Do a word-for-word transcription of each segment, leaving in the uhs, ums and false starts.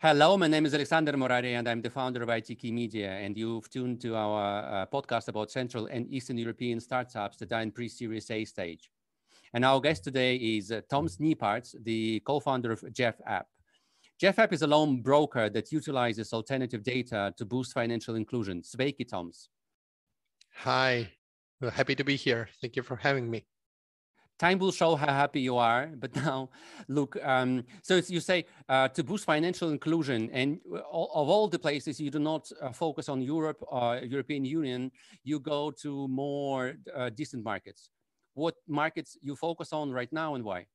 Hello, my name is Alexander Morari, and I'm the founder of I T K Media. And you've tuned to our uh, podcast about Central and Eastern European startups that are in pre-Series A stage. And our guest today is uh, Toms Niparts, the co-founder of Jeff App. Jeff App is a loan broker that utilizes alternative data to boost financial inclusion. Sveiki, Toms. Hi, we're happy to be here. Thank you for having me. Time will show how happy you are, but now look, um, so it's, you say uh, to boost financial inclusion, and all, of all the places you do not uh, focus on Europe or European Union, you go to more uh, distant markets. What markets you focus on right now and why?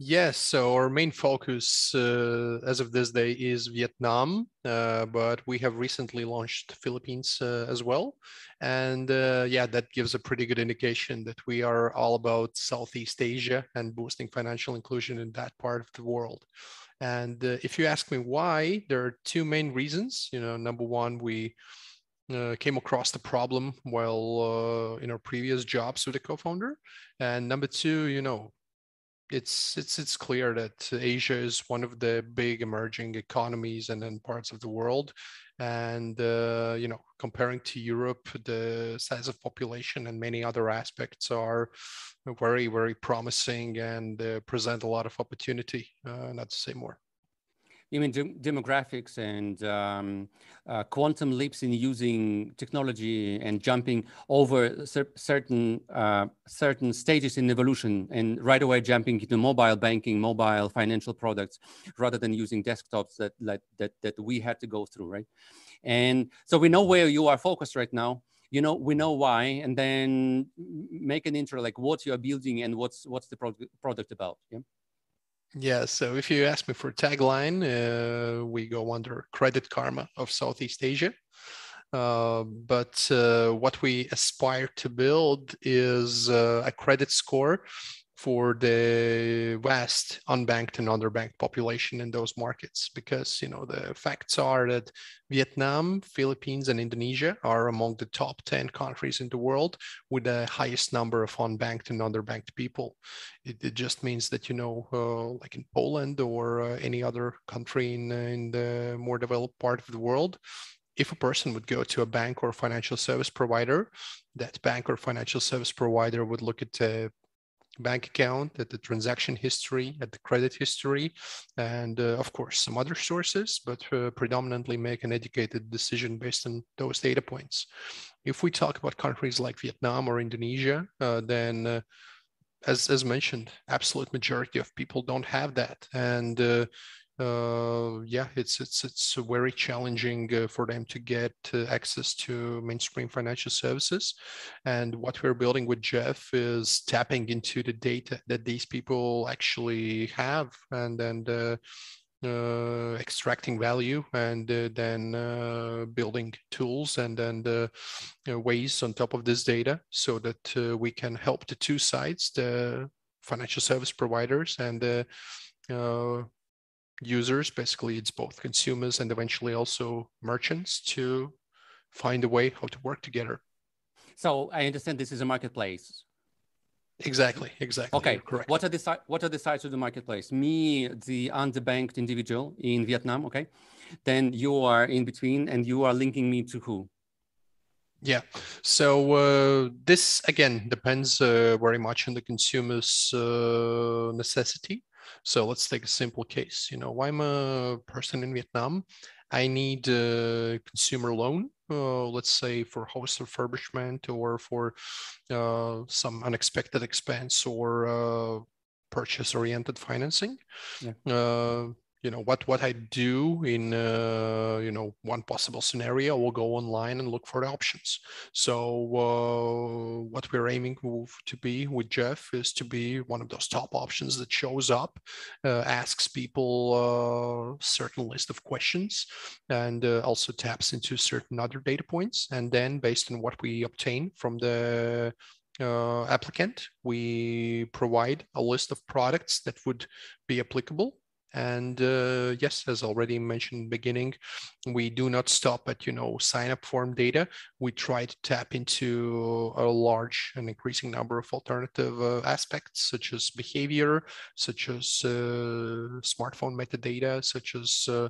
Yes, so our main focus uh, as of this day is Vietnam, uh, but we have recently launched Philippines uh, as well. And uh, yeah, that gives a pretty good indication that we are all about Southeast Asia and boosting financial inclusion in that part of the world. And uh, if you ask me why, there are two main reasons. You know, number one, we Uh, came across the problem while uh, in our previous jobs with a co-founder, and number two, you know, it's it's it's clear that Asia is one of the big emerging economies and then parts of the world, and uh, you know, comparing to Europe, the size of population and many other aspects are very very promising and uh, present a lot of opportunity. Uh, not to say more. You mean dem demographics and um, uh, quantum leaps in using technology and jumping over cer certain uh, certain stages in evolution and right away jumping into mobile banking, mobile financial products, rather than using desktops that like, that that we had to go through, right? And so we know where you are focused right now. You know, we know why, and then make an intro like what you are building and what's what's the pro product about. Yeah. Yeah, so if you ask me for a tagline, uh, we go under Credit Karma of Southeast Asia. Uh, but uh, what we aspire to build is uh, a credit score for the vast unbanked and underbanked population in those markets, because you know the facts are that Vietnam, Philippines, and Indonesia are among the top ten countries in the world with the highest number of unbanked and underbanked people. It, it just means that you know, uh, like in Poland or uh, any other country in, in the more developed part of the world, if a person would go to a bank or financial service provider, that bank or financial service provider would look at uh, bank account, at the transaction history, at the credit history, and uh, of course some other sources, but uh, predominantly make an educated decision based on those data points. If we talk about countries like Vietnam or Indonesia, uh, then uh, as, as mentioned, absolute majority of people don't have that. And uh, uh, yeah, it's, it's, it's very challenging uh, for them to get uh, access to mainstream financial services. And what we're building with Jeff is tapping into the data that these people actually have and then uh, uh, extracting value and uh, then uh, building tools and then uh, ways on top of this data so that uh, we can help the two sides, the financial service providers and the uh, uh, users, basically it's both consumers and eventually also merchants, to find a way how to work together. So I understand this is a marketplace. Exactly, exactly. Okay, correct. What are the what are the sides of the marketplace? Me, the underbanked individual in Vietnam, okay? Then you are in between and you are linking me to who? Yeah, so uh, this again depends uh, very much on the consumer's uh, necessity. So let's take a simple case. You know, I'm a person in Vietnam. I need a consumer loan, uh, let's say for house refurbishment or for uh, some unexpected expense or uh, purchase-oriented financing. Yeah. Uh, you know, what, what I do in, uh, you know, one possible scenario, we'll go online and look for the options. So uh, what we're aiming to be with Jeff is to be one of those top options that shows up, uh, asks people a certain list of questions, and uh, also taps into certain other data points. And then based on what we obtain from the uh, applicant, we provide a list of products that would be applicable And uh, yes, as already mentioned in the beginning, we do not stop at, you know, sign up form data. We try to tap into a large and increasing number of alternative uh, aspects, such as behavior, such as uh, smartphone metadata, such as uh,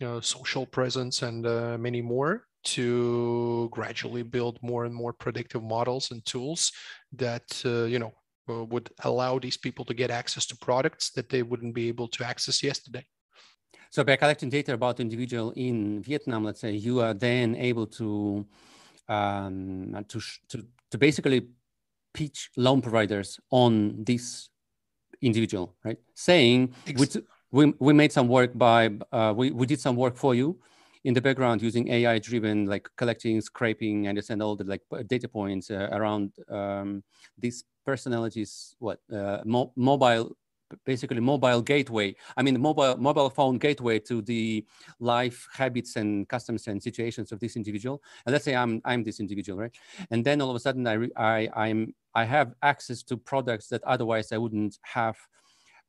you know, social presence, and uh, many more, to gradually build more and more predictive models and tools that, uh, you know, would allow these people to get access to products that they wouldn't be able to access yesterday. So by collecting data about individual in Vietnam, let's say, you are then able to um, to, to to basically pitch loan providers on this individual, right? Saying Ex- we, we we made some work by uh, we we did some work for you in the background using A I-driven, like collecting, scraping, and and all the like data points uh, around um, this personalities, what uh, mo- mobile, basically mobile gateway. I mean, mobile mobile phone gateway to the life habits and customs and situations of this individual. And let's say I'm I'm this individual, right? And then all of a sudden, I re- I I'm I have access to products that otherwise I wouldn't have.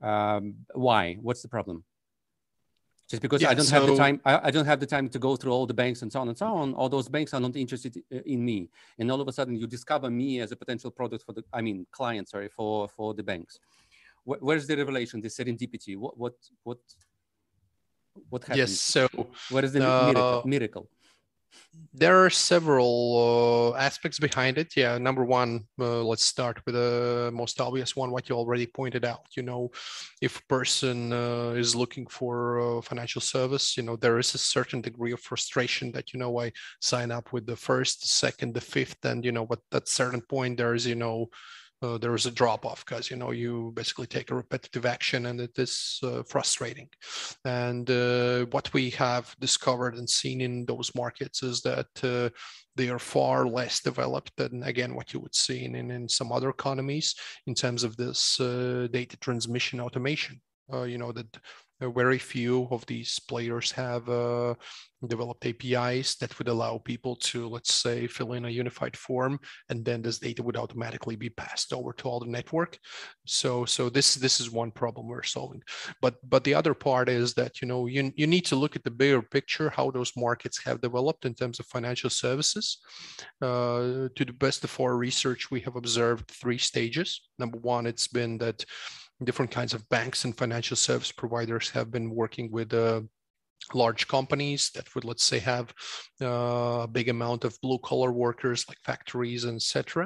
Um, why? What's the problem? Just because yeah, I don't so, have the time, I, I don't have the time to go through all the banks and so on and so on. All those banks are not interested in me, and all of a sudden you discover me as a potential product for the, I mean, client, sorry, for for the banks. Where, where's the revelation, the serendipity? What what what what happens? Yes, so what is the uh, miracle? miracle? There are several uh, aspects behind it. Yeah, number one, uh, let's start with the most obvious one, what you already pointed out. You know, if a person uh, is looking for uh, financial service, you know, there is a certain degree of frustration that, you know, I sign up with the first, the second, the fifth, and, you know, but at a certain point there is, you know, Uh, there is a drop-off because, you know, you basically take a repetitive action and it is uh, frustrating. And uh, what we have discovered and seen in those markets is that uh, they are far less developed than, again, what you would see in, in, in some other economies in terms of this uh, data transmission automation. Uh, you know, that very few of these players have uh, developed A P Is that would allow people to, let's say, fill in a unified form, and then this data would automatically be passed over to all the network. So, so this this is one problem we're solving. But but the other part is that, you know, you, you need to look at the bigger picture, how those markets have developed in terms of financial services. Uh, to the best of our research, we have observed three stages. Number one, it's been that different kinds of banks and financial service providers have been working with uh, large companies that would, let's say, have uh, a big amount of blue collar workers like factories, et cetera.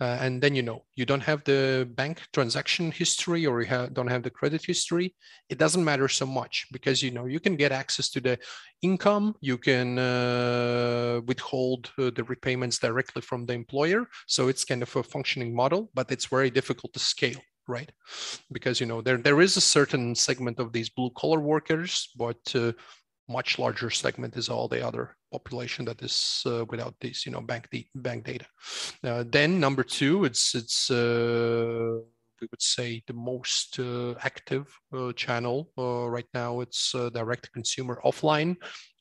Uh, and then, you know, you don't have the bank transaction history, or you ha- don't have the credit history. It doesn't matter so much because, you know, you can get access to the income. You can uh, withhold uh, the repayments directly from the employer. So it's kind of a functioning model, but it's very difficult to scale. Right, because, you know, there there is a certain segment of these blue collar workers, but uh, much larger segment is all the other population that is uh, without these, you know, bank de- bank data. Uh, then number two, it's it's uh, we would say the most uh, active uh, channel uh, right now. It's uh, direct to consumer offline.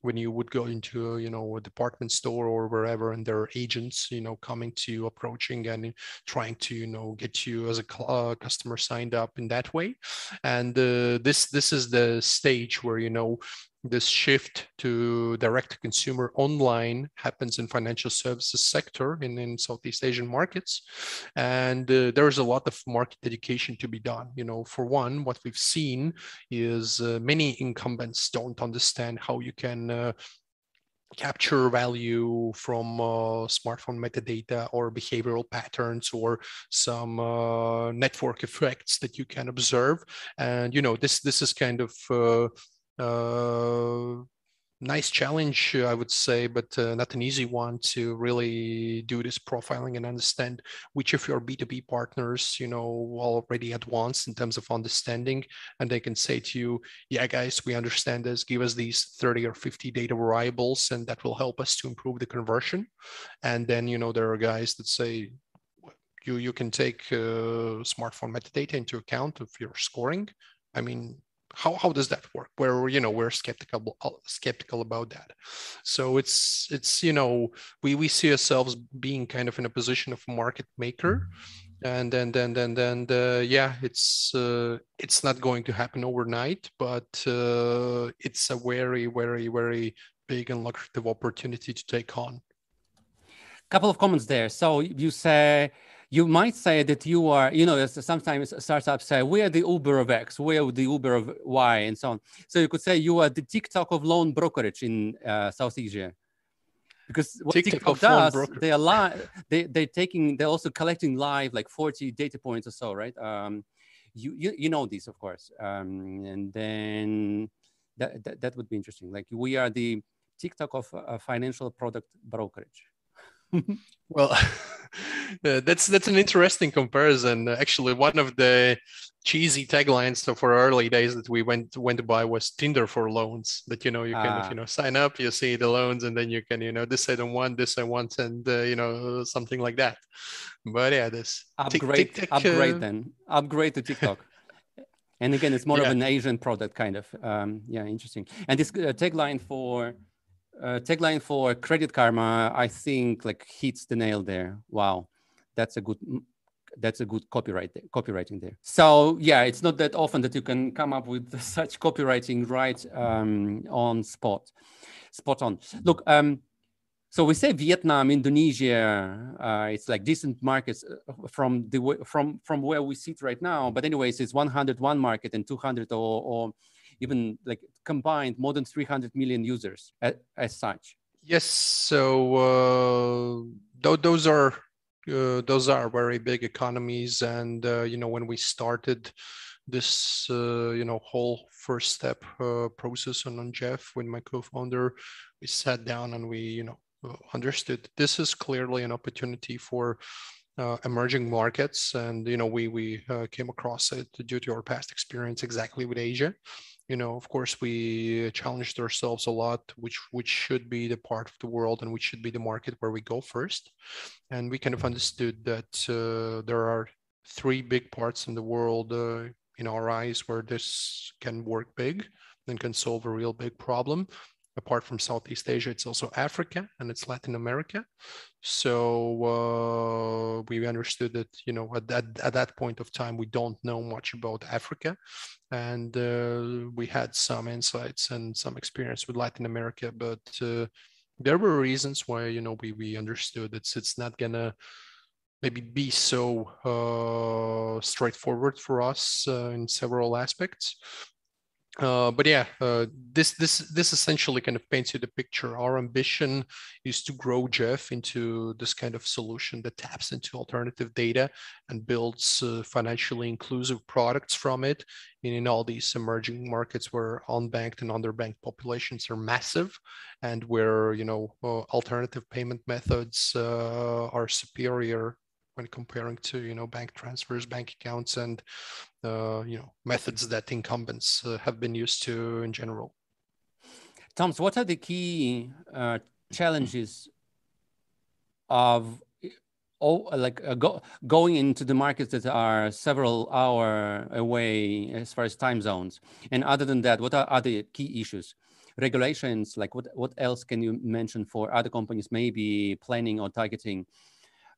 When you would go into, you know, a department store or wherever, and there are agents, you know, coming to you, approaching and trying to, you know, get you as a uh, customer signed up in that way. And uh, this this is the stage where, you know, this shift to direct consumer online happens in financial services sector in, in Southeast Asian markets. And uh, there is a lot of market education to be done. You know, for one, what we've seen is uh, many incumbents don't understand how you can uh, capture value from uh, smartphone metadata or behavioral patterns or some uh, network effects that you can observe. And, you know, this, this is kind of... Uh, Uh, nice challenge, I would say, but uh, not an easy one to really do this profiling and understand which of your B two B partners, you know, already advanced in terms of understanding, and they can say to you, yeah, guys, we understand this, give us these thirty or fifty data variables, and that will help us to improve the conversion. And then, you know, there are guys that say, you, you can take uh, smartphone metadata into account of your scoring. I mean, How how does that work? Where, you know, we're skeptical skeptical about that. So it's it's you know we we see ourselves being kind of in a position of market maker, And then, then, then, then, uh, yeah, it's uh, it's not going to happen overnight, but uh, it's a very, very, very big and lucrative opportunity to take on. Couple of comments there. So you say, you might say that you are, you know, sometimes startups say, we are the Uber of X, we are the Uber of Y, and so on. So you could say you are the TikTok of loan brokerage in uh, South Asia. Because what TikTok, TikTok does, they are live, they, they're taking, they're also collecting live like forty data points or so, right? Um, you, you, you know these, of course. Um, and then that, that, that would be interesting. Like we are the TikTok of uh, financial product brokerage. Well, uh, that's that's an interesting comparison. Actually, one of the cheesy taglines of our early days that we went went to buy was Tinder for loans. That you know you can ah. you know sign up, you see the loans, and then you can you know this I don't want, this I want, and uh, you know something like that. But yeah, this upgrade tick, tick, upgrade uh, then upgrade to TikTok. And again, it's more yeah. of an Asian product kind of. Um, yeah, interesting. And this uh, tagline for. Uh, tagline for Credit Karma, I think, like hits the nail there. Wow, that's a good, that's a good copyright there, copywriting there. So yeah, it's not that often that you can come up with such copywriting right um, on spot, spot on. Look, um, so we say Vietnam, Indonesia, uh, it's like decent markets from the from from where we sit right now. But anyways, it's one hundred one market and two hundred or. or even like combined more than three hundred million users as, as such. Yes, so uh, th those are uh, those are very big economies, and uh, you know when we started this uh, you know whole first step uh, process on, on Jeff with my co-founder, we sat down and we you know understood this is clearly an opportunity for Uh, emerging markets, and you know we we uh, came across it due to our past experience exactly with Asia. You know, of course, we challenged ourselves a lot, which which should be the part of the world and which should be the market where we go first. And we kind of understood that uh, there are three big parts in the world uh, in our eyes where this can work big and can solve a real big problem. Apart from Southeast Asia, it's also Africa and it's Latin America. So uh, we understood that, you know, at that, at that point of time, we don't know much about Africa. And uh, we had some insights and some experience with Latin America, but uh, there were reasons why, you know, we, we understood it's, it's not gonna maybe be so uh, straightforward for us uh, in several aspects. Uh, but yeah, uh, this this this essentially kind of paints you the picture. Our ambition is to grow Jeff into this kind of solution that taps into alternative data and builds uh, financially inclusive products from it in, in all these emerging markets where unbanked and underbanked populations are massive, and where you know uh, alternative payment methods uh, are superior when comparing to you know bank transfers, bank accounts, and uh, you know methods that incumbents uh, have been used to in general. Toms, what are the key uh, challenges of oh, like uh, go, going into the markets that are several hours away as far as time zones? And other than that, what are other key issues? Regulations, like what what else can you mention for other companies maybe planning or targeting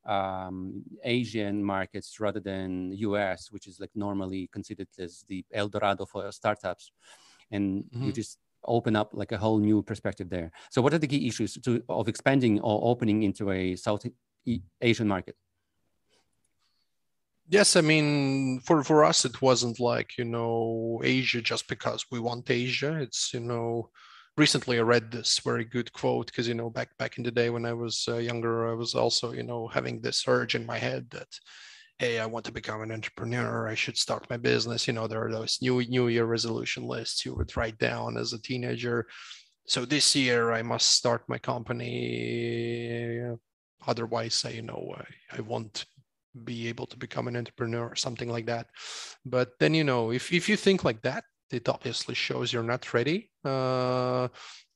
Um, Asian markets rather than U S, which is like normally considered as the El Dorado for startups, and mm-hmm. you just open up like a whole new perspective there. So, what are the key issues to of expanding or opening into a South Asian market? Yes, I mean, for for us, it wasn't like you know Asia just because we want Asia. It's you know. Recently, I read this very good quote because, you know, back back in the day when I was uh, younger, I was also, you know, having this urge in my head that, hey, I want to become an entrepreneur. I should start my business. You know, there are those new New Year resolution lists you would write down as a teenager. So this year I must start my company. Otherwise, I, you know, I, I won't be able to become an entrepreneur or something like that. But then, you know, if if you think like that, it obviously shows you're not ready. Uh,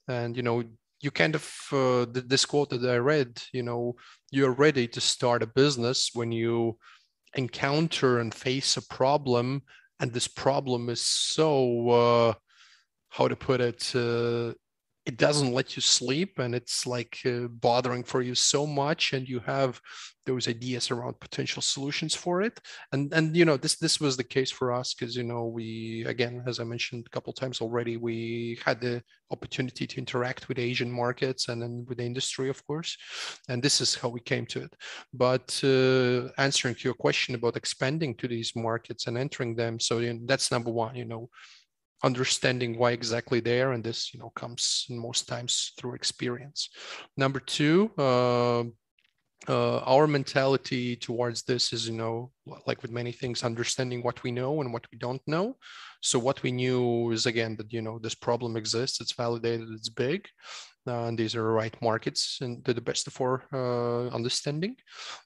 and, you know, you kind of, uh, this quote that I read, you know, you're ready to start a business when you encounter and face a problem. And this problem is so, uh, how to put it, uh, it doesn't let you sleep, and it's like uh, bothering for you so much, and you have those ideas around potential solutions for it. And, and you know, this this was the case for us because, you know, we, again, as I mentioned a couple of times already, we had the opportunity to interact with Asian markets and then with the industry, of course. And this is how we came to it. But uh, answering to your question about expanding to these markets and entering them, so you know, that's number one, you know, understanding why exactly there, and this, you know, comes most times through experience. Number two, uh, uh, our mentality towards this is, you know, like with many things, understanding what we know and what we don't know. So what we knew is, again, that, you know, this problem exists, it's validated, it's big, uh, and these are the right markets and they're the best for uh, understanding.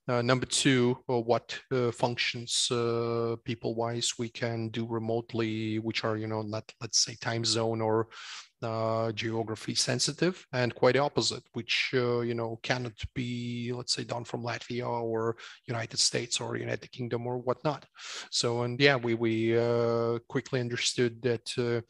Uh, number two, uh, what uh, functions uh, people-wise we can do remotely, which are, you know, not, let's say, time zone or uh, geography sensitive, and quite the opposite, which, uh, you know, cannot be, let's say, done from Latvia or United States or United Kingdom or whatnot. So, and yeah, we, we uh, quickly understood that uh,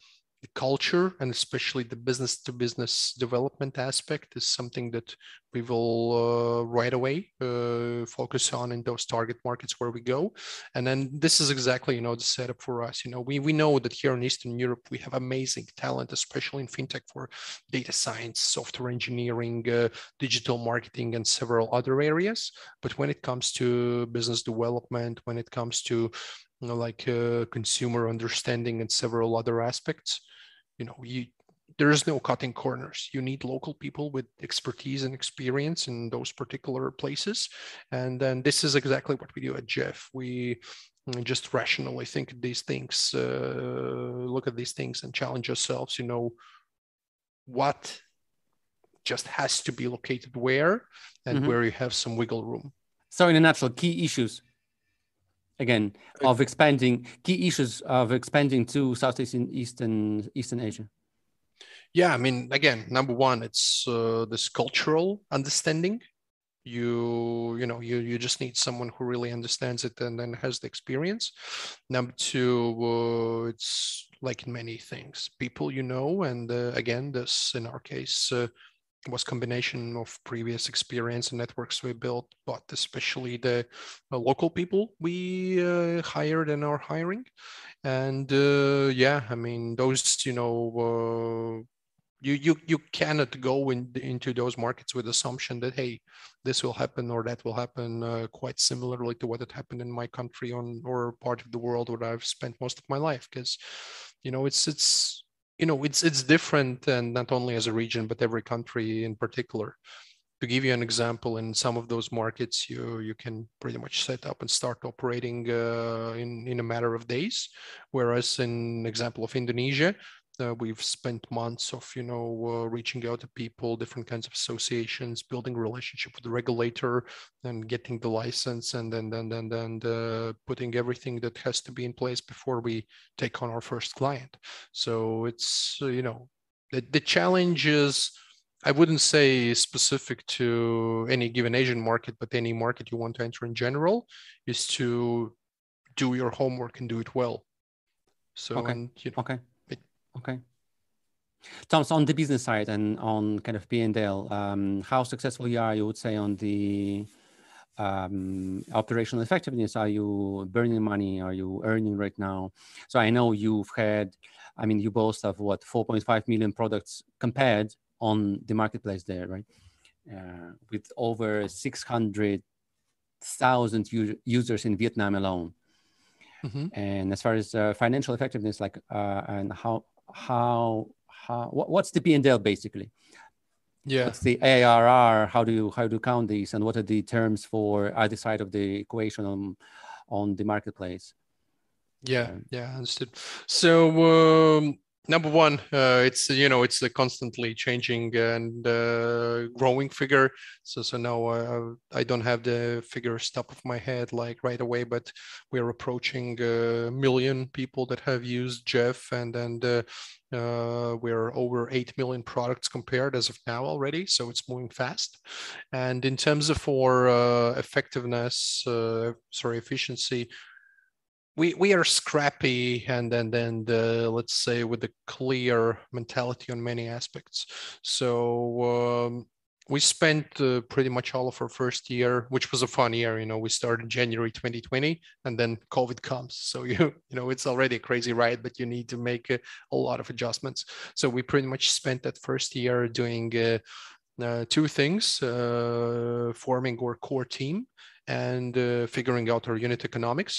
the culture, and especially the business to business development aspect, is something that we will uh, right away uh, focus on in those target markets where we go. And then this is exactly, you know, the setup for us. You know, we, we know that here in Eastern Europe, we have amazing talent, especially in fintech, for data science, software engineering, uh, digital marketing, and several other areas. But when it comes to business development, when it comes to, you know, like uh, consumer understanding and several other aspects, you know, you, there is no cutting corners. You need local people with expertise and experience in those particular places. And then this is exactly what we do at Jeff. We just rationally think of these things, uh, look at these things and challenge ourselves, you know, what just has to be located where, and mm-hmm. where you have some wiggle room. So in a nutshell, key issues. Again, of expanding, key issues of expanding to Southeast and Eastern, Eastern Asia. Yeah, I mean, again, number one, it's uh, this cultural understanding. You, you know, you, you just need someone who really understands it and then has the experience. Number two, uh, it's like in many things, people, you know, and uh, again, this in our case, uh, was combination of previous experience and networks we built, but especially the uh, local people we uh, hired and are hiring. And uh, yeah, I mean, those, you know, uh, you, you, you cannot go in, into those markets with assumption that, hey, this will happen or that will happen, uh, quite similarly to what had happened in my country on or part of the world where I've spent most of my life. Because, you know, it's, it's, you know, it's it's different, and not only as a region, but every country in particular. To give you an example, in some of those markets, you you can pretty much set up and start operating uh, in, in a matter of days. Whereas in example of Indonesia, uh, we've spent months of, you know, uh, reaching out to people, different kinds of associations, building a relationship with the regulator and getting the license, and then and, and, and, uh, putting everything that has to be in place before we take on our first client. So it's, you know, the, the challenge is, I wouldn't say specific to any given Asian market, but any market you want to enter in general, is to do your homework and do it well. So, okay. And, you know, okay. Okay. Toms, on the business side and on kind of P and L, um, how successful you are, you would say, on the um, operational effectiveness? Are you burning money? Are you earning right now? So I know you've had, I mean, you both have what, four point five million products compared on the marketplace there, right? Uh, with over six hundred thousand u- users in Vietnam alone. Mm-hmm. And as far as uh, financial effectiveness, like, uh, and how, how how what's the P and L basically? Yeah, what's the A R R? How do you how do you count these, and what are the terms for either side of the equation on on the marketplace? Yeah, um, yeah, understood. So um, number one, uh, it's you know it's a constantly changing and uh, growing figure. So so now uh, I don't have the figures top of my head like right away, but we're approaching a million people that have used Jeff, and and. Uh, Uh, we're over eight million products compared as of now already, so it's moving fast. And in terms of for uh, effectiveness, uh, sorry, efficiency, we we are scrappy and and and uh, let's say with a clear mentality on many aspects. So um, we spent uh, pretty much all of our first year, which was a fun year. You know, we started January twenty twenty, and then COVID comes. So you you know it's already a crazy ride, but you need to make a, a lot of adjustments. So we pretty much spent that first year doing uh, uh, two things: uh, forming our core team and uh, figuring out our unit economics.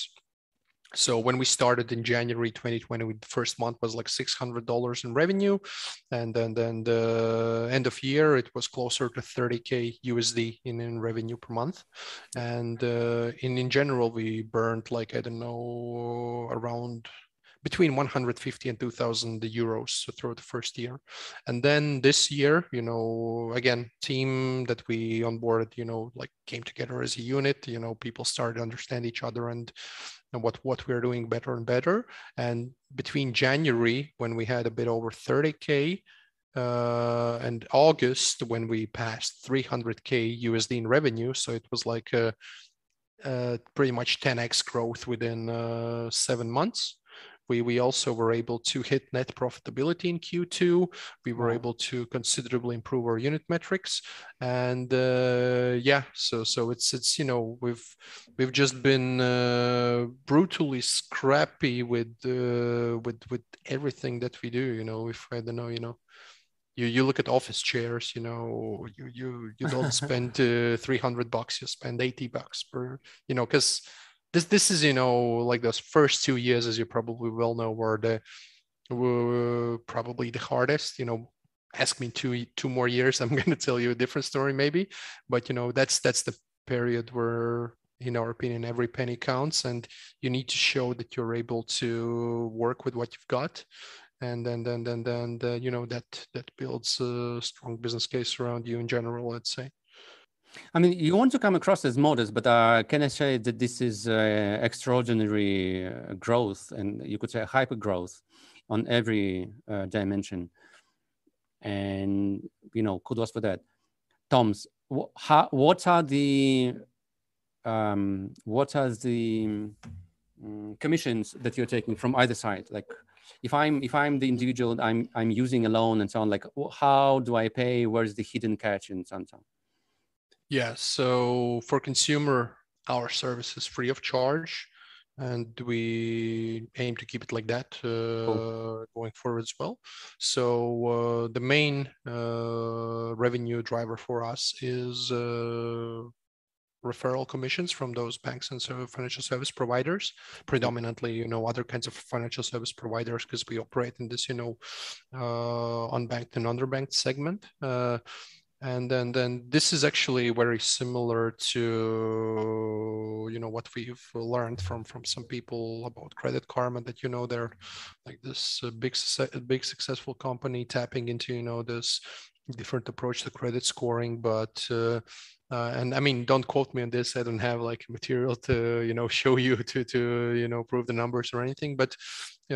So when we started in January twenty twenty, we, the first month was like six hundred dollars in revenue. And then and, the uh, end of year, it was closer to thirty K U S D in, in revenue per month. And uh, in, in general, we burned like, I don't know, around between one hundred fifty and two thousand euros so throughout the first year. And then this year, you know, again, team that we onboarded, you know, like came together as a unit, you know, people started to understand each other and and what, what we're doing better and better. And between January, when we had a bit over thirty K, uh, and August, when we passed three hundred K U S D in revenue, so it was like a, a pretty much ten X growth within uh, seven months. We, we also were able to hit net profitability in Q two. We were able to considerably improve our unit metrics, and uh, yeah, so so it's it's you know we've we've just been uh, brutally scrappy with uh, with with everything that we do. You know, if I don't know, you know, you you look at office chairs. You know, you you you don't spend uh, three hundred bucks. You spend eighty bucks per. You know, because. This this is, you know, like those first two years, as you probably well know, were the were probably the hardest. You know, ask me two two more years, I'm going to tell you a different story maybe. But, you know, that's that's the period where, in our opinion, every penny counts, and you need to show that you're able to work with what you've got. And then, then, then, then, then you know, that that builds a strong business case around you in general, I'd say. I mean, you want to come across as modest, but uh, can I say that this is uh, extraordinary uh, growth, and you could say hyper growth on every uh, dimension. And, you know, kudos for that. Toms, wh- how, what are the um, what are the um, commissions that you're taking from either side? Like, if I'm if I'm the individual, I'm I'm using a loan and so on. Like, how do I pay? Where's the hidden catch and so on? Yeah, so for consumer, our service is free of charge, and we aim to keep it like that uh, cool. going forward as well. So uh, the main uh, revenue driver for us is uh, referral commissions from those banks and financial service providers, predominantly, you know, other kinds of financial service providers, because we operate in this, you know, uh, unbanked and underbanked segment. Uh, And then, then this is actually very similar to, you know, what we've learned from from some people about Credit Karma, that, you know, they're like this big, big successful company tapping into, you know, this different approach to credit scoring. But, uh, uh, and I mean, don't quote me on this. I don't have like material to, you know, show you to, to you know, prove the numbers or anything. But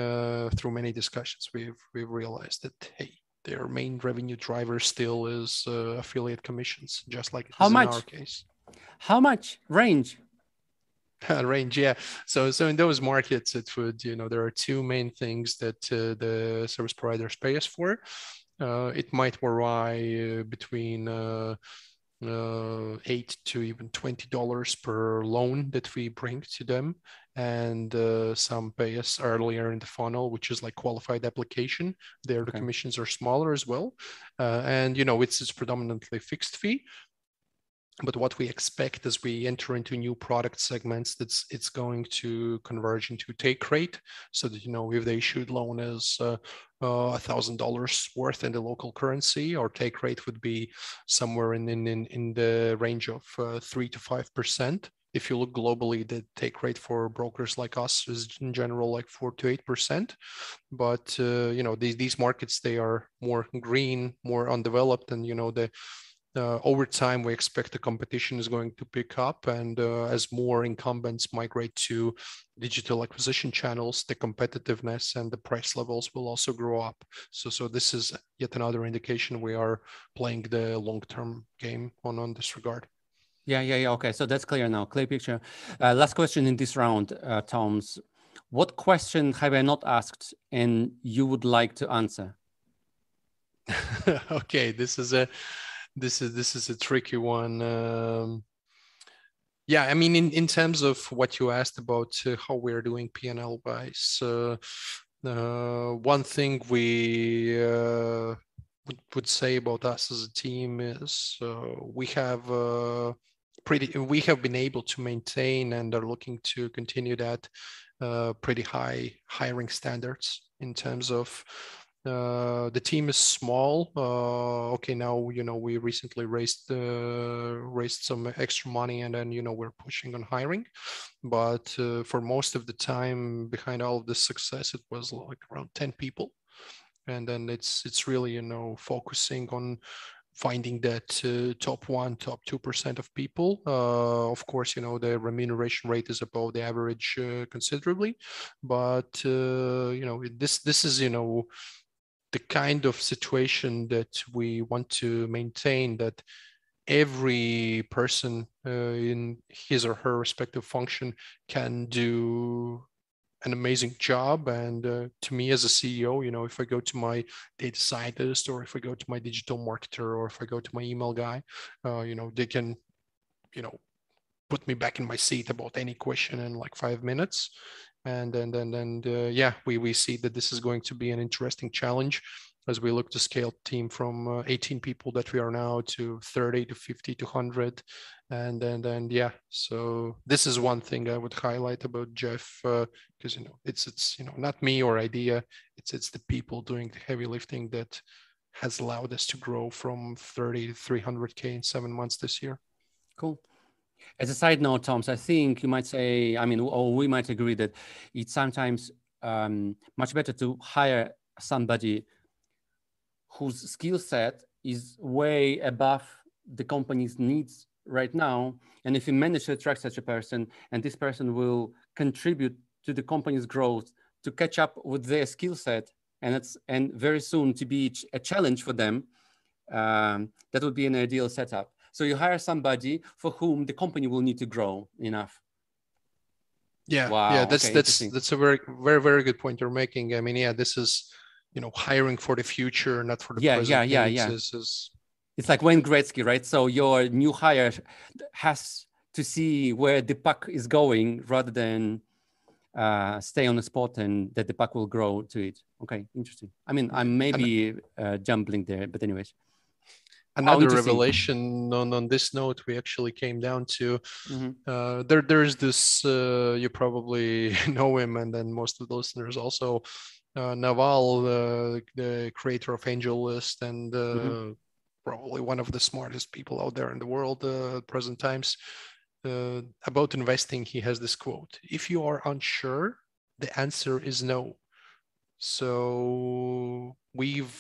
uh, through many discussions, we've, we've realized that, hey, their main revenue driver still is uh, affiliate commissions, just like it is in our case. How much? Range? Range, yeah. So so in those markets, it would, you know, there are two main things that uh, the service providers pay us for. Uh, it might vary uh, between uh, uh, eight to even twenty dollars per loan that we bring to them. And uh, some pay us earlier in the funnel, which is like qualified application. There, okay. The commissions are smaller as well. Uh, and, you know, it's, it's predominantly fixed fee. But what we expect as we enter into new product segments, that's it's going to converge into take rate, so that, you know, if the issued loan is a uh, thousand uh, dollars worth in the local currency, our take rate would be somewhere in in in, in the range of uh, three to five percent. If you look globally, the take rate for brokers like us is in general like four to eight percent. But uh, you know, these these markets, they are more green, more undeveloped, and, you know, the Uh, over time, we expect the competition is going to pick up, and uh, as more incumbents migrate to digital acquisition channels, the competitiveness and the price levels will also grow up. So, so this is yet another indication we are playing the long-term game on, on this regard. Yeah, yeah, yeah. Okay, so that's clear now. Clear picture. Uh, last question in this round, uh, Toms. What question have I not asked and you would like to answer? Okay, this is a this is this is a tricky one. Um, yeah, I mean, in, in terms of what you asked about uh, how we're doing P and L wise, uh, uh, one thing we uh, would, would say about us as a team is uh, we have uh, pretty we have been able to maintain and are looking to continue that uh, pretty high hiring standards in terms of. Uh, the team is small. Uh, okay, now you know we recently raised uh, raised some extra money, and then you know we're pushing on hiring. But uh, for most of the time, behind all of this success, it was like around ten people, and then it's it's really you know focusing on finding that uh, top one, top two percent of people. Uh, of course, you know the remuneration rate is above the average uh, considerably, but uh, you know this this is you know. the kind of situation that we want to maintain, that every person uh, in his or her respective function can do an amazing job. And uh, to me as a C E O, you know, if I go to my data scientist, or if I go to my digital marketer, or if I go to my email guy, uh, you know, they can, you know, put me back in my seat about any question in like five minutes. And and and, and uh, yeah, we, we see that this is going to be an interesting challenge as we look to scale team from uh, eighteen people that we are now to thirty to fifty to one hundred. And and and yeah, so this is one thing I would highlight about Jeff, because uh, you know it's it's you know not me or idea, it's it's the people doing the heavy lifting that has allowed us to grow from thirty to three hundred K in seven months this year. Cool. As a side note, Toms, I think you might say, I mean, or we might agree that it's sometimes um, much better to hire somebody whose skill set is way above the company's needs right now. And if you manage to attract such a person, and this person will contribute to the company's growth to catch up with their skill set, and it's and very soon to be a challenge for them, um, that would be an ideal setup. So you hire somebody for whom the company will need to grow enough. Yeah, wow. yeah, that's okay, that's that's a very very very good point you're making. I mean, yeah, this is you know hiring for the future, not for the yeah, present. Yeah, yeah, yeah, yeah. Is, is... It's like Wayne Gretzky, right? So your new hire has to see where the puck is going, rather than uh, stay on the spot and that the puck will grow to it. Okay, interesting. I mean, I'm maybe uh, jumbling there, but anyways. Another revelation on, on this note, we actually came down to, mm-hmm. uh, there there's this, uh, you probably know him, and then most of the listeners also, uh, Naval, uh, the creator of Angel List, and uh, mm-hmm. probably one of the smartest people out there in the world uh, at present times. Uh, about investing, he has this quote: if you are unsure, the answer is no. So we've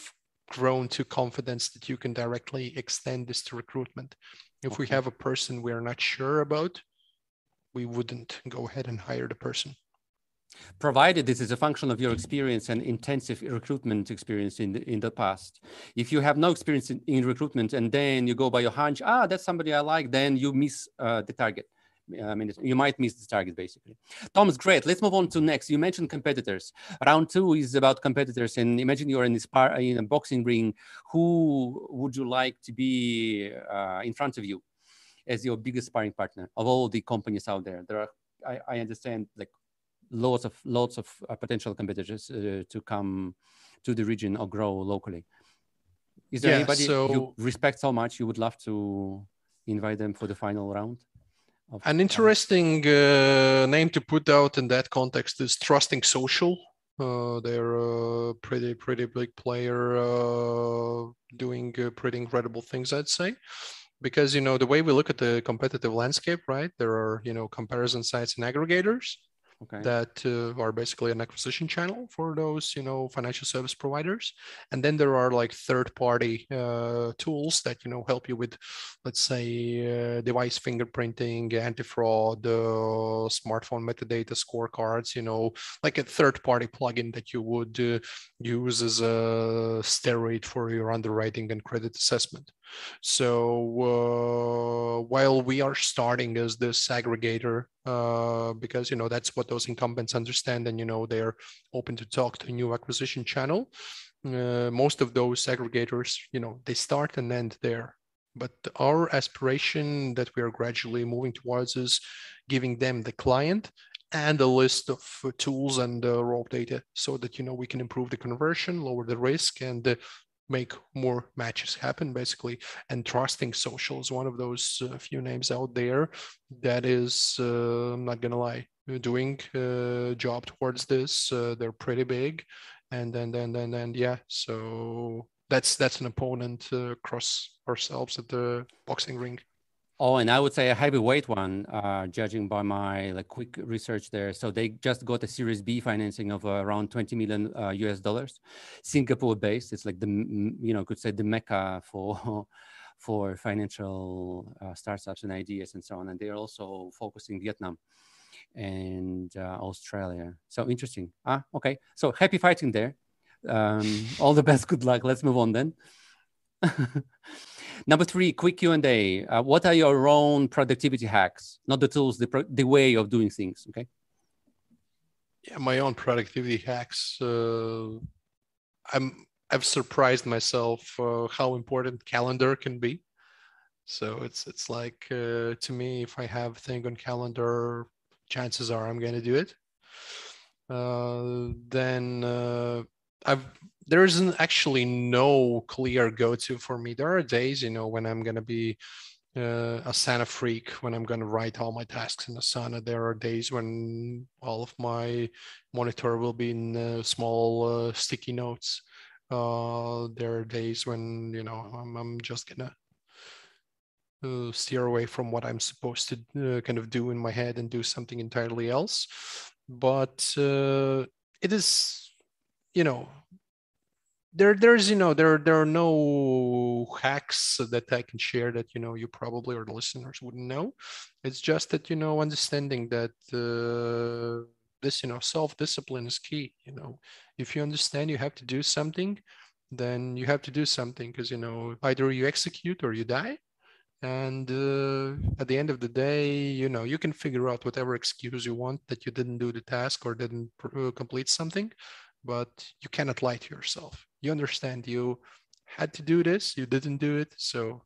grown to confidence that you can directly extend this to recruitment. If okay. we have a person we are not sure about, we wouldn't go ahead and hire the person. Provided this is a function of your experience and intensive recruitment experience in the, in the past. If you have no experience in, in recruitment, and then you go by your hunch, ah, that's somebody I like, then you miss uh, the target. I mean, you might miss the target, basically. Toms, great. Let's move on to next. You mentioned competitors. Round two is about competitors. And imagine you're in, spar- in a boxing ring. Who would you like to be uh, in front of you as your biggest sparring partner of all the companies out there? There are, I, I understand, like lots of lots of uh, potential competitors uh, to come to the region or grow locally. Is there yeah, anybody so... you respect so much you would love to invite them for the final round? An interesting uh, name to put out in that context is Trusting Social. Uh, they're a pretty, pretty big player uh, doing uh, pretty incredible things, I'd say. Because, you know, the way we look at the competitive landscape, right? There are, you know, comparison sites and aggregators okay. that uh, are basically an acquisition channel for those, you know, financial service providers. And then there are like third-party uh, tools that, you know, help you with, let's say, uh, device fingerprinting, anti-fraud, uh, smartphone metadata scorecards, you know, like a third-party plugin that you would uh, use as a steroid for your underwriting and credit assessment. So uh, while we are starting as this aggregator, uh, because, you know, that's what those incumbents understand, and, you know, they're open to talk to a new acquisition channel. Uh, most of those aggregators, you know, they start and end there. But our aspiration that we are gradually moving towards is giving them the client and a list of tools and uh, raw data, so that, you know, we can improve the conversion, lower the risk, and uh, make more matches happen, basically. And Trusting Social is one of those uh, few names out there that is, uh, I'm not gonna lie, doing a job towards this. Uh, they're pretty big, and then then then and yeah, so that's that's an opponent uh, across ourselves at the boxing ring. Oh, and I would say a heavyweight one, uh, judging by my like quick research there. So they just got a Series B financing of uh, around twenty million uh, U S dollars, Singapore based. It's like the, you know, could say the Mecca for for financial uh, startups and ideas and so on. And they're also focusing Vietnam and uh, Australia. So interesting. Ah, okay. So happy fighting there. Um, all the best. Good luck. Let's move on then. Number three, quick Q and A. Uh, what are your own productivity hacks? Not the tools, the, pro the way of doing things, okay? Yeah, my own productivity hacks. Uh, I'm, I've surprised myself uh, how important calendar can be. So it's, it's like, uh, to me, if I have a thing on calendar, chances are I'm going to do it. Uh, then uh, I've... There isn't actually no clear go-to for me. There are days, you know, when I'm going to be uh, a Asana freak, when I'm going to write all my tasks in Asana. There are days when all of my monitor will be in uh, small uh, sticky notes. Uh, there are days when, you know, I'm, I'm just going to Uh, steer away from what I'm supposed to uh, kind of do in my head and do something entirely else. But uh, it is, you know, there, there's, you know, there, there are no hacks that I can share that, you know, you probably or the listeners wouldn't know. It's just that, you know, understanding that uh, this, you know, self-discipline is key. You know, if you understand you have to do something, then you have to do something, because, you know, either you execute or you die. And uh, at the end of the day, you know, you can figure out whatever excuse you want that you didn't do the task or didn't complete something, but you cannot lie to yourself. You understand you had to do this, you didn't do it. So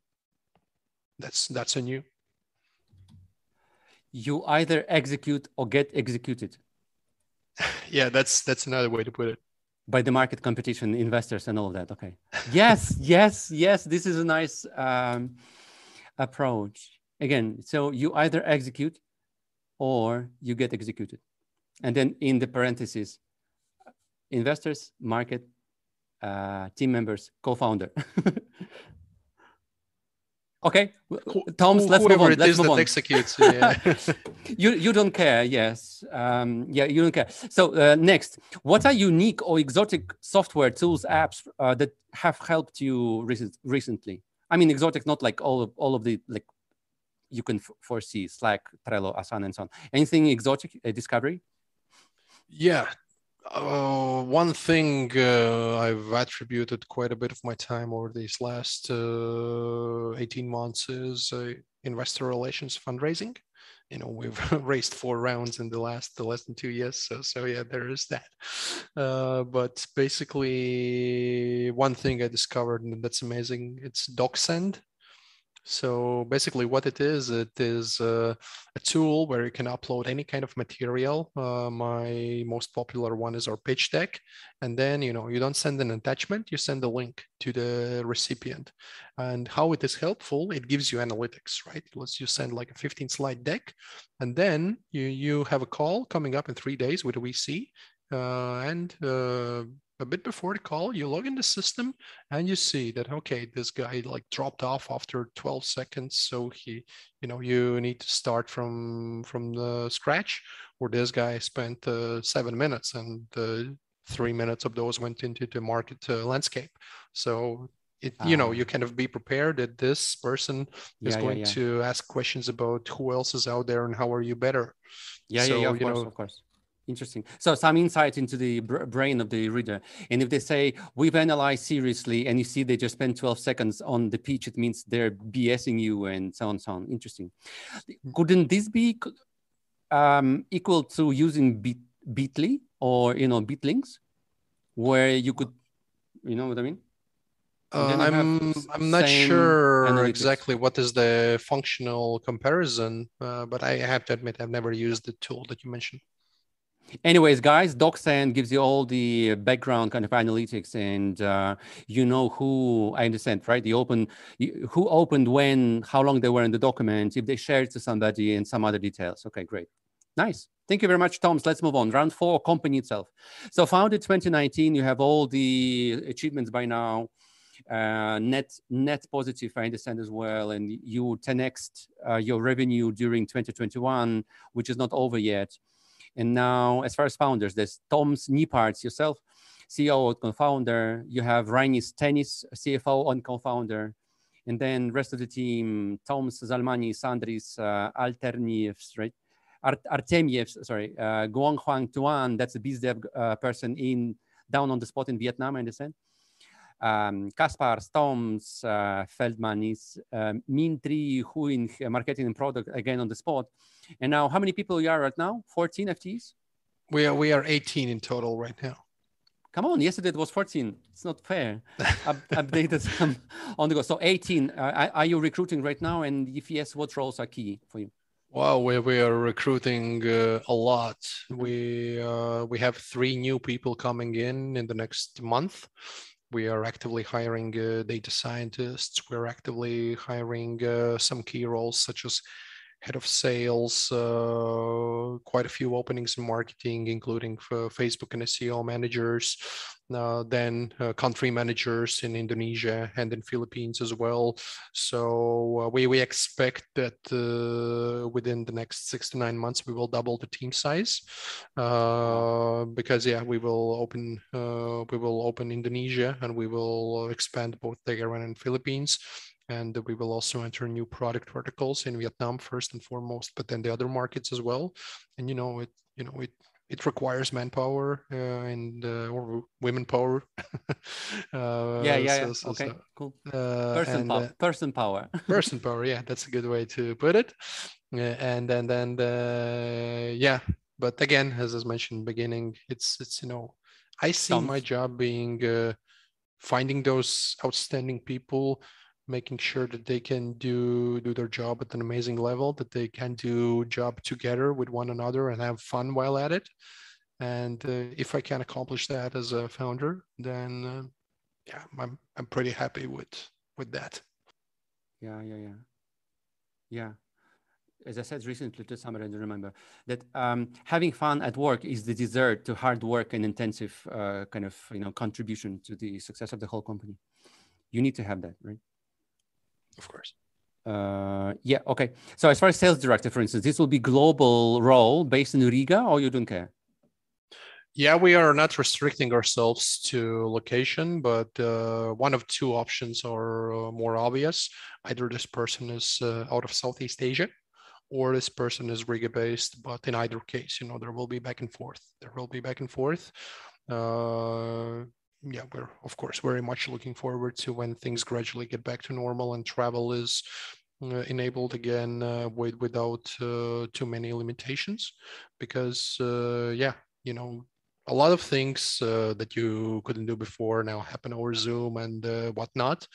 that's, that's on you. You either execute or get executed. Yeah, that's, that's another way to put it. By the market competition, investors and all of that. Okay. Yes, yes, yes. This is a nice... Um... approach again. So you either execute or you get executed, and then in the parentheses, investors, market, uh, team members, co-founder. Okay, Toms, let's move on. Let's move on. Executes, yeah. you you don't care, yes, um, yeah, you don't care. So uh, next, what are unique or exotic software tools, apps uh, that have helped you recent, recently? I mean, exotic, not like all of, all of the, like you can foresee, Slack, Trello, Asana, and so on. Anything exotic, uh, discovery? Yeah. Uh, one thing uh, I've attributed quite a bit of my time over these last uh, eighteen months is uh, investor relations fundraising. You know, we've raised four rounds in the last the less than two years. So, so yeah, there is that. Uh, but basically, one thing I discovered, and that's amazing, it's DocSend. So basically what it is, it is uh, a tool where you can upload any kind of material. Uh, my most popular one is our pitch deck. And then, you know, you don't send an attachment, you send a link to the recipient. And how it is helpful, it gives you analytics, right? It lets you send like a fifteen slide deck. And then you, you have a call coming up in three days with a V C. Uh, and uh, a bit before the call, you log in the system and you see that, okay, this guy like dropped off after twelve seconds. So he, you know, you need to start from, from the scratch, or this guy spent uh, seven minutes and uh, three minutes of those went into the market uh, landscape. So it, you um, know, you kind of be prepared that this person yeah, is going yeah, yeah. to ask questions about who else is out there and how are you better. Yeah, so, yeah, yeah of you course, know, of course. Interesting. So some insight into the brain of the reader. And if they say, we've analyzed seriously, and you see they just spend twelve seconds on the pitch, it means they're BSing you and so on, so on. Interesting. Couldn't this be um, equal to using Bit Bitly or, you know, Bitlinks, where you could, you know what I mean? Uh, I'm, I'm not sure analytics. Exactly what is the functional comparison, uh, but I have to admit, I've never used the tool that you mentioned. Anyways, guys, DocSend gives you all the background kind of analytics, and uh, you know who, I understand, right? The open, who opened when, how long they were in the document, if they shared to somebody, and some other details. Okay, great. Nice. Thank you very much, Toms. Let's move on. Round four, company itself. So founded twenty nineteen, you have all the achievements by now. Uh, net net positive, I understand as well. And you ten X'd uh, your revenue during twenty twenty-one, which is not over yet. And now, as far as founders, there's Toms Niparts, yourself, C E O and co-founder. You have Rainis Tennis, C F O and co-founder. And then rest of the team, Toms Zalmani, Sandris, uh, Alternievs, right? Art Artemiev, sorry, uh, Guang Huang Tuan, that's a BizDev uh, person in down on the spot in Vietnam, I understand. Um, Kaspar, Toms, uh, Feldmanis, uh, Mintri, Huing, marketing and product, again on the spot. And now, how many people you are right now? fourteen F T Es? We are, we are eighteen in total right now. Come on, yesterday it was fourteen. It's not fair. Up, updated some on the go. So eighteen, uh, are you recruiting right now? And if yes, what roles are key for you? Wow, we, we are recruiting uh, a lot. We, uh, we have three new people coming in in the next month. We are actively hiring uh, data scientists. We're actively hiring uh, some key roles such as head of sales, uh, quite a few openings in marketing, including for Facebook and S E O managers, uh, then uh, country managers in Indonesia and in Philippines as well. So uh, we, we expect that uh, within the next six to nine months, we will double the team size uh, because, yeah, we will open uh, we will open Indonesia, and we will expand both there and in Philippines. And we will also enter new product verticals in Vietnam first and foremost, but then the other markets as well. And you know, it you know it it requires manpower uh, and uh, or women power. uh, yeah, yeah, so, yeah. So, okay, so. Cool. Uh, person, and, po uh, person power. Person power. Yeah, that's a good way to put it. Uh, and and and uh, yeah, but again, as I mentioned in the beginning, it's it's you know, I see Sounds. my job being uh, finding those outstanding people, making sure that they can do do their job at an amazing level, that they can do job together with one another and have fun while at it. And uh, if I can accomplish that as a founder, then uh, yeah, I'm I'm pretty happy with with that. Yeah, yeah, yeah, yeah. As I said recently to somebody, I don't remember, that um, having fun at work is the dessert to hard work and intensive uh, kind of you know contribution to the success of the whole company. You need to have that, right? Of course. Uh, yeah, okay. So as far as sales director, for instance, this will be global role based in Riga, or you don't care? Yeah, we are not restricting ourselves to location, but uh, one of two options are uh, more obvious. Either this person is uh, out of Southeast Asia, or this person is Riga-based, but in either case, you know, there will be back and forth. There will be back and forth. Uh, Yeah, we're, of course, very much looking forward to when things gradually get back to normal and travel is uh, enabled again uh, with, without uh, too many limitations. Because, uh, yeah, you know, a lot of things uh, that you couldn't do before now happen over Zoom and uh, whatnot.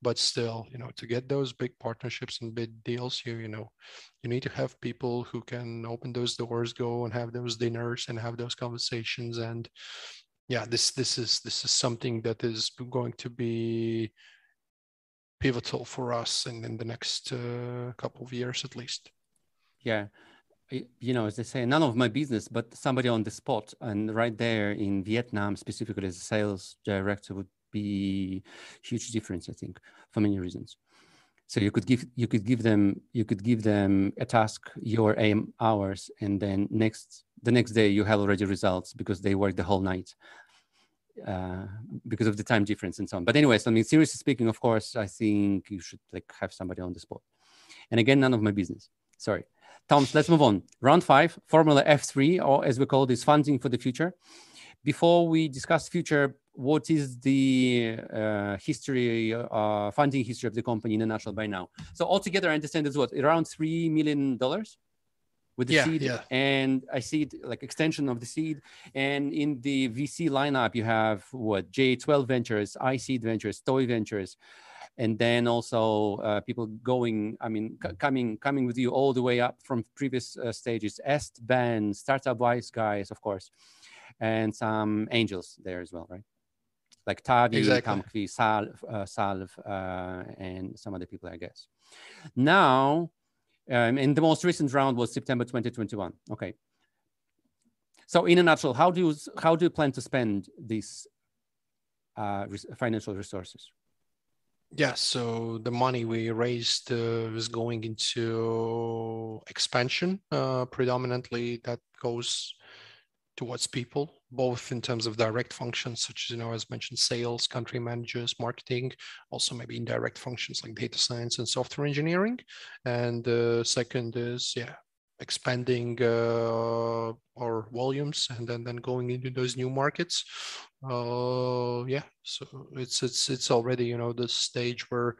But still, you know, to get those big partnerships and big deals, you, you know, you need to have people who can open those doors, go and have those dinners and have those conversations. And yeah, this this is this is something that is going to be pivotal for us in, in the next uh, couple of years, at least. Yeah, you know, as they say, none of my business, but somebody on the spot and right there in Vietnam, specifically as a sales director, would be a huge difference, I think, for many reasons. So you could give you could give them you could give them a task, your aim hours, and then next. The next day you have already results because they work the whole night uh, because of the time difference and so on. But anyways, I mean, seriously speaking, of course, I think you should like have somebody on the spot. And again, none of my business. Sorry. Toms, let's move on. Round five, Formula F three, or as we call this, funding for the future. Before we discuss future, what is the uh, history, uh, funding history of the company in a nutshell by now? So altogether, I understand it's what, around three million dollars with the yeah, seed. Yeah. And I see it like extension of the seed. And in the V C lineup, you have what, J twelve Ventures, I Seed Ventures, Toy Ventures. And then also uh, people going, I mean, c coming coming with you all the way up from previous uh, stages, EstBAN, Startup Wise Guys, of course, and some angels there as well, right? Like Tavi, exactly. Kamkvi, Salv, uh, Salv uh, and some other people, I guess. Now, um, and the most recent round was September twenty twenty-one. Okay. So in a nutshell, how do you, how do you plan to spend these uh, res financial resources? Yeah, so the money we raised uh, was going into expansion. Uh, predominantly, that goes towards people, both in terms of direct functions, such as, you know, as mentioned, sales, country managers, marketing, also maybe indirect functions like data science and software engineering. And uh, second is, yeah, expanding uh, our volumes and then, then going into those new markets. Uh, yeah, so it's it's it's already, you know, the stage where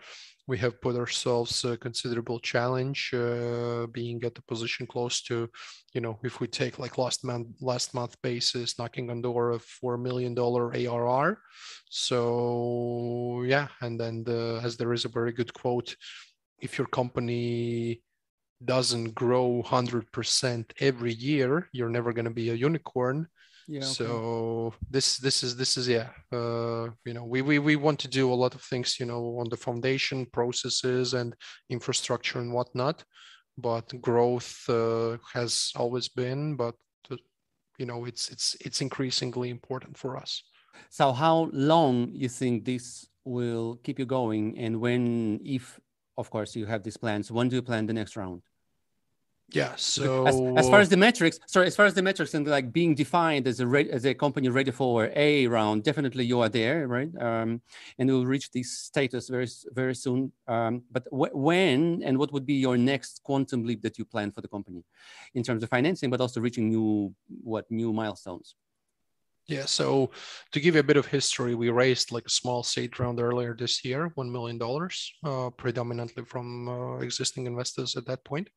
we have put ourselves a considerable challenge, uh, being at the position close to, you know, if we take like last month last month basis, knocking on the door of four million dollars A R R. So yeah, and then the, as there is a very good quote, if your company doesn't grow one hundred percent every year, you're never going to be a unicorn. Yeah, okay. So this this is this is yeah uh you know we, we we want to do a lot of things, you know, on the foundation, processes and infrastructure and whatnot, but growth uh, has always been, but uh, you know, it's it's it's increasingly important for us. So how long you think this will keep you going, and when, if of course you have these plans, when do you plan the next round? Yeah, so as, as far as the metrics, sorry, as far as the metrics and like being defined as a re as a company ready for a round, definitely you are there, right? Um, and we'll reach this status very very soon. Um, but wh when and what would be your next quantum leap that you plan for the company, in terms of financing, but also reaching new what new milestones? Yeah, so to give you a bit of history, we raised like a small seed round earlier this year, one million dollars, uh, predominantly from uh, existing investors at that point.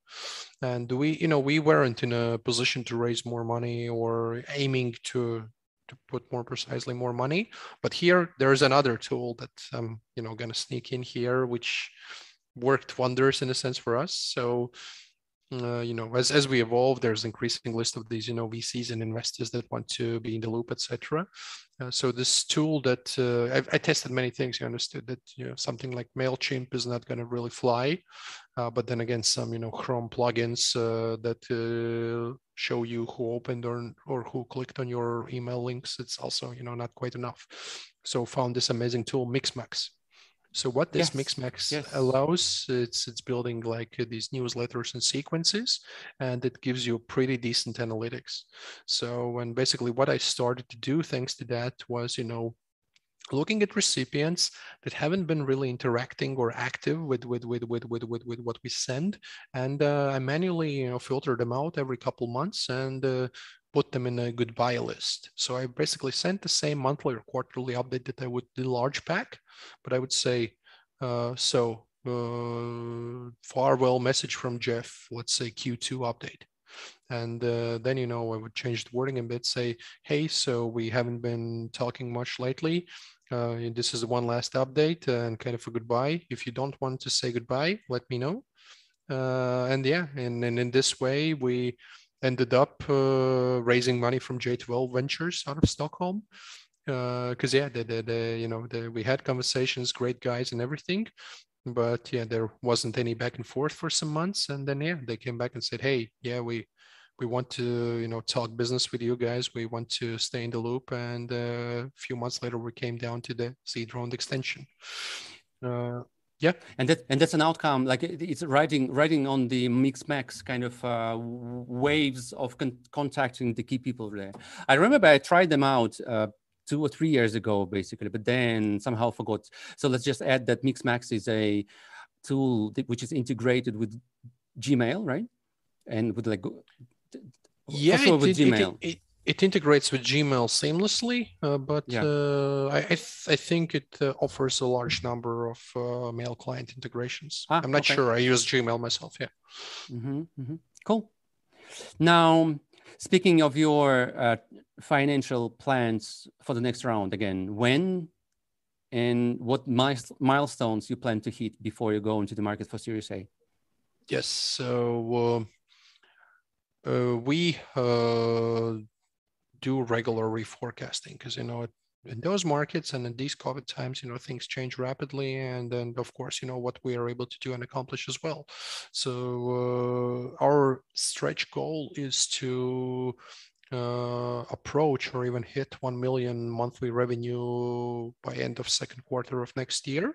And we, you know, we weren't in a position to raise more money or aiming to, to put more precisely more money. But here there is another tool that I'm, you know, going to sneak in here, which worked wonders in a sense for us. So Uh, you know, as, as we evolve, there's an increasing list of these, you know, V Cs and investors that want to be in the loop, et cetera. Uh, so this tool that uh, I've, I tested many things, you understood that, you know, something like MailChimp is not going to really fly. Uh, but then again, some, you know, Chrome plugins uh, that uh, show you who opened or, or who clicked on your email links. It's also, you know, not quite enough. So found this amazing tool, Mixmax. So what this yes. Mixmax yes. allows, it's it's building like these newsletters and sequences, and it gives you pretty decent analytics. So, and basically what I started to do thanks to that was, you know, looking at recipients that haven't been really interacting or active with with with with with with, with what we send, and uh, I manually, you know, filter them out every couple months and uh, put them in a goodbye list. So I basically sent the same monthly or quarterly update that I would do large pack, but I would say, uh, so uh, farewell message from Jeff, let's say Q two update. And uh, then, you know, I would change the wording a bit, say, hey, so we haven't been talking much lately. Uh, this is one last update and kind of a goodbye. If you don't want to say goodbye, let me know. Uh, and yeah, and, and in this way, we ended up uh, raising money from J twelve Ventures out of Stockholm. Because uh, yeah, they, they, they, you know, they, we had conversations, great guys and everything, but yeah, there wasn't any back and forth for some months. And then yeah, they came back and said, hey, yeah, we we want to, you know, talk business with you guys. We want to stay in the loop. And uh, a few months later, we came down to the seed round extension. Uh, Yeah, and that and that's an outcome. Like it's riding riding on the Mixmax kind of uh, waves of con contacting the key people there. I remember I tried them out uh, two or three years ago, basically, but then somehow forgot. So let's just add that Mixmax is a tool that, which is integrated with Gmail, right? and with like yeah, also it, with it, Gmail. It, it, it integrates with Gmail seamlessly, uh, but yeah. uh, I I, th- I think it uh, offers a large number of uh, mail client integrations. Ah, I'm not okay. sure. I use Gmail myself. Yeah. Mm-hmm, mm-hmm. Cool. Now, speaking of your uh, financial plans for the next round, again, when and what mi- milestones you plan to hit before you go into the market for Series A? Yes, so uh, uh, we uh, do regular reforecasting because, you know, in those markets and in these COVID times, you know, things change rapidly. And then, of course, you know, what we are able to do and accomplish as well. So uh, our stretch goal is to uh, approach or even hit one million monthly revenue by end of second quarter of next year.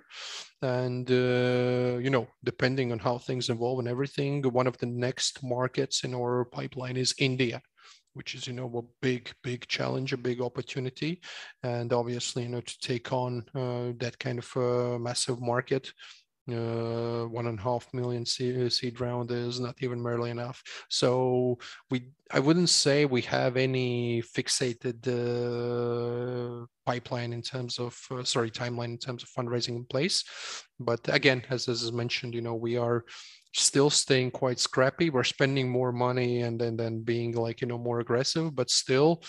And, uh, you know, depending on how things evolve and everything, one of the next markets in our pipeline is India, which is, you know, a big, big challenge, a big opportunity. And obviously, you know, to take on uh, that kind of uh, massive market, uh, one and a half million seed, seed round is not even merely enough. So we, I wouldn't say we have any fixated uh, pipeline in terms of, uh, sorry, timeline in terms of fundraising in place. But again, as as mentioned, you know, we are still staying quite scrappy. We're spending more money and then then being like, you know, more aggressive, but still,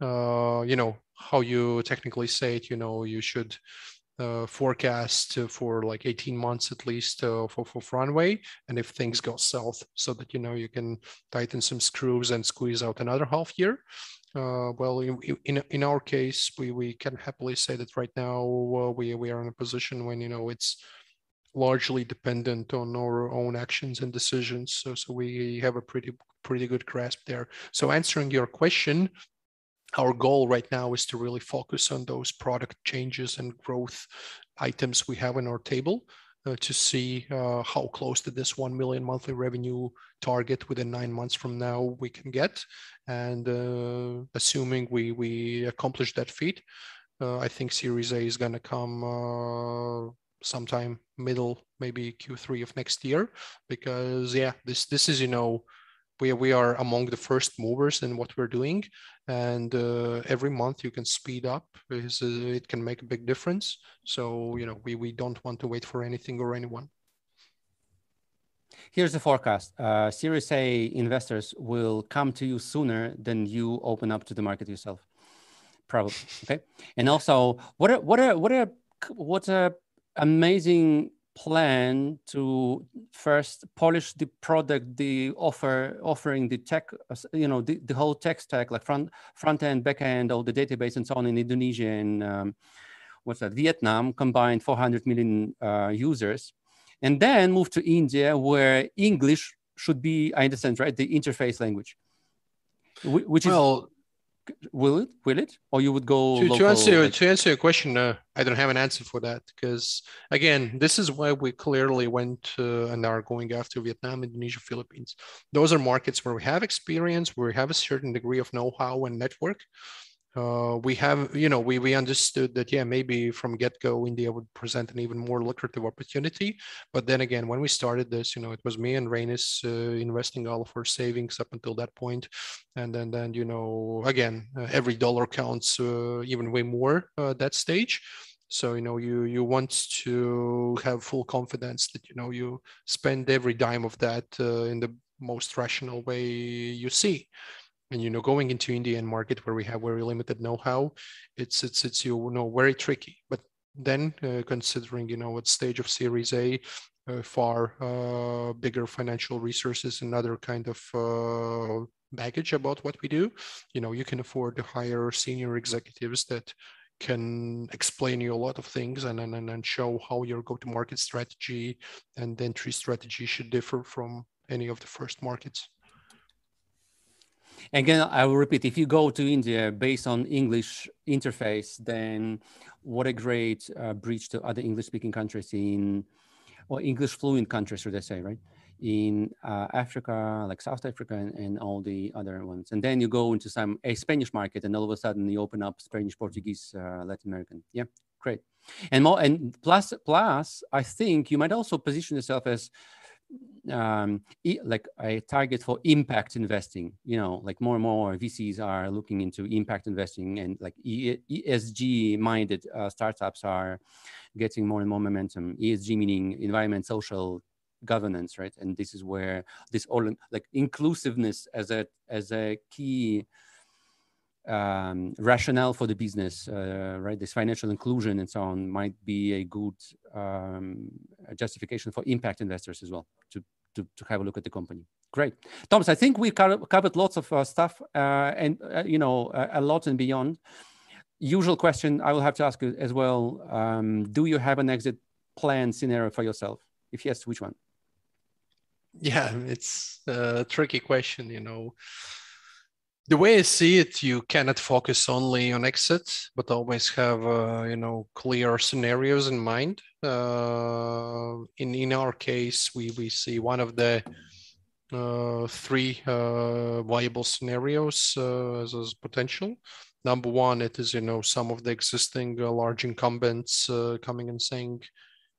uh, you know, how you technically say it, you know, you should uh, forecast for like eighteen months at least uh, for, for runway. And if things go south so that, you know, you can tighten some screws and squeeze out another half year. Uh, well, in, in in our case, we, we can happily say that right now uh, we, we are in a position when, you know, it's largely dependent on our own actions and decisions. So, so we have a pretty, pretty good grasp there. So answering your question, our goal right now is to really focus on those product changes and growth items we have on our table uh, to see uh, how close to this one million monthly revenue target within nine months from now we can get. And uh, assuming we, we accomplish that feat, uh, I think Series A is going to come uh, sometime middle, maybe Q three of next year, because yeah, this this is, you know, we we are among the first movers in what we're doing, and uh, every month you can speed up, is uh, it can make a big difference. So, you know, we we don't want to wait for anything or anyone. Here's the forecast: uh, Series A investors will come to you sooner than you open up to the market yourself, probably. Okay, and also, what are what are what are what are amazing plan to first polish the product, the offer, offering the tech, you know, the, the whole tech stack, like front front end, back end, all the database and so on in Indonesia and um, what's that, Vietnam, combined four hundred million uh, users, and then move to India, where English should be, I understand, right, the interface language, which is... Well, Will it? Will it? Or you would go to, local, to answer like... to answer your question? Uh, I don't have an answer for that because, again, this is why we clearly went uh, and are going after Vietnam, Indonesia, Philippines. Those are markets where we have experience, where we have a certain degree of know-how and network. Uh, we have, you know, we we understood that, yeah, maybe from get-go, India would present an even more lucrative opportunity. But then again, when we started this, you know, it was me and Rainis uh, investing all of our savings up until that point. And then, then you know, again, uh, every dollar counts uh, even way more uh, at that stage. So, you know, you you want to have full confidence that, you know, you spend every dime of that uh, in the most rational way you see. And, you know, going into Indian market where we have very limited know-how, it's, it's, it's, you know, very tricky. But then uh, considering, you know, what stage of Series A, uh, far uh, bigger financial resources and other kind of uh, baggage about what we do, you know, you can afford to hire senior executives that can explain you a lot of things and and, and show how your go-to-market strategy and entry strategy should differ from any of the first markets. Again, I will repeat, if you go to India based on English interface, then what a great uh, bridge to other English-speaking countries in, or English-fluent countries, should I say, right? In uh, Africa, like South Africa and, and all the other ones. And then you go into some a Spanish market and all of a sudden you open up Spanish, Portuguese, uh, Latin American. Yeah, great. And more, and plus, plus, I think you might also position yourself as um, e like a target for impact investing. You know, like more and more V Cs are looking into impact investing, and like E S G-minded uh, startups are getting more and more momentum. E S G meaning environment, social, governance, right? And this is where this all like inclusiveness as a as a key um, rationale for the business, uh, right? This financial inclusion and so on might be a good um, justification for impact investors as well to, to, to have a look at the company. Great. Toms, I think we covered lots of uh, stuff uh, and, uh, you know, a, a lot and beyond. Usual question I will have to ask you as well. Um, do you have an exit plan scenario for yourself? If yes, which one? Yeah, it's a tricky question, you know. The way I see it, you cannot focus only on exit, but always have, uh, you know, clear scenarios in mind. Uh, in, in our case, we, we see one of the uh, three uh, viable scenarios uh, as, as potential. Number one, it is, you know, some of the existing uh, large incumbents uh, coming and saying,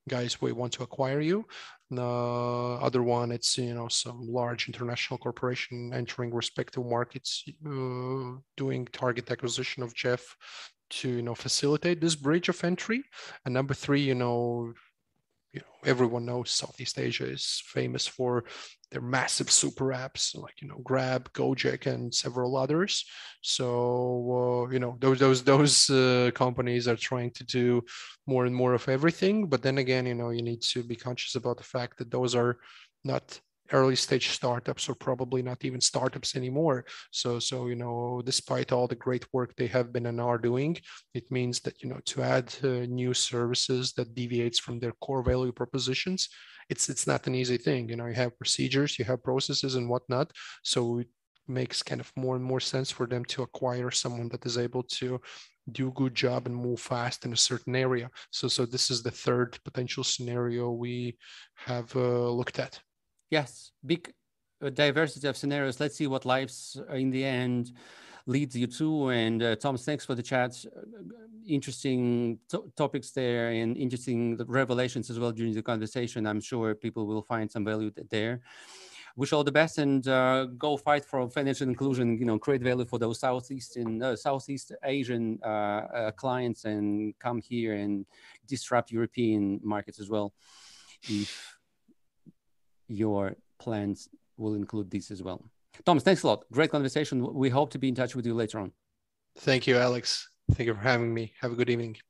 guys, we want to acquire you. The uh, other one, it's, you know, some large international corporation entering respective markets, uh, doing target acquisition of Jeff to, you know, facilitate this bridge of entry. And number three, you know, you know, everyone knows Southeast Asia is famous for their massive super apps like, you know, Grab, Gojek, and several others. So, uh, you know, those those those uh, companies are trying to do more and more of everything. But then again, you know, you need to be conscious about the fact that those are not early stage startups, or probably not even startups anymore. So, so you know, despite all the great work they have been and are doing, it means that, you know, to add uh, new services that deviates from their core value propositions, it's it's not an easy thing. You know, you have procedures, you have processes and whatnot. So it makes kind of more and more sense for them to acquire someone that is able to do a good job and move fast in a certain area. So, so this is the third potential scenario we have uh, looked at. Yes, big diversity of scenarios. Let's see what lives in the end leads you to. And uh, Toms, thanks for the chat. Interesting to topics there, and interesting revelations as well during the conversation. I'm sure people will find some value there. Wish all the best, and uh, go fight for financial inclusion. You know, create value for those Southeast and uh, Southeast Asian uh, uh, clients, and come here and disrupt European markets as well. If your plans will include this as well. Toms, thanks a lot. Great conversation. We hope to be in touch with you later on. Thank you, Alex. Thank you for having me. Have a good evening.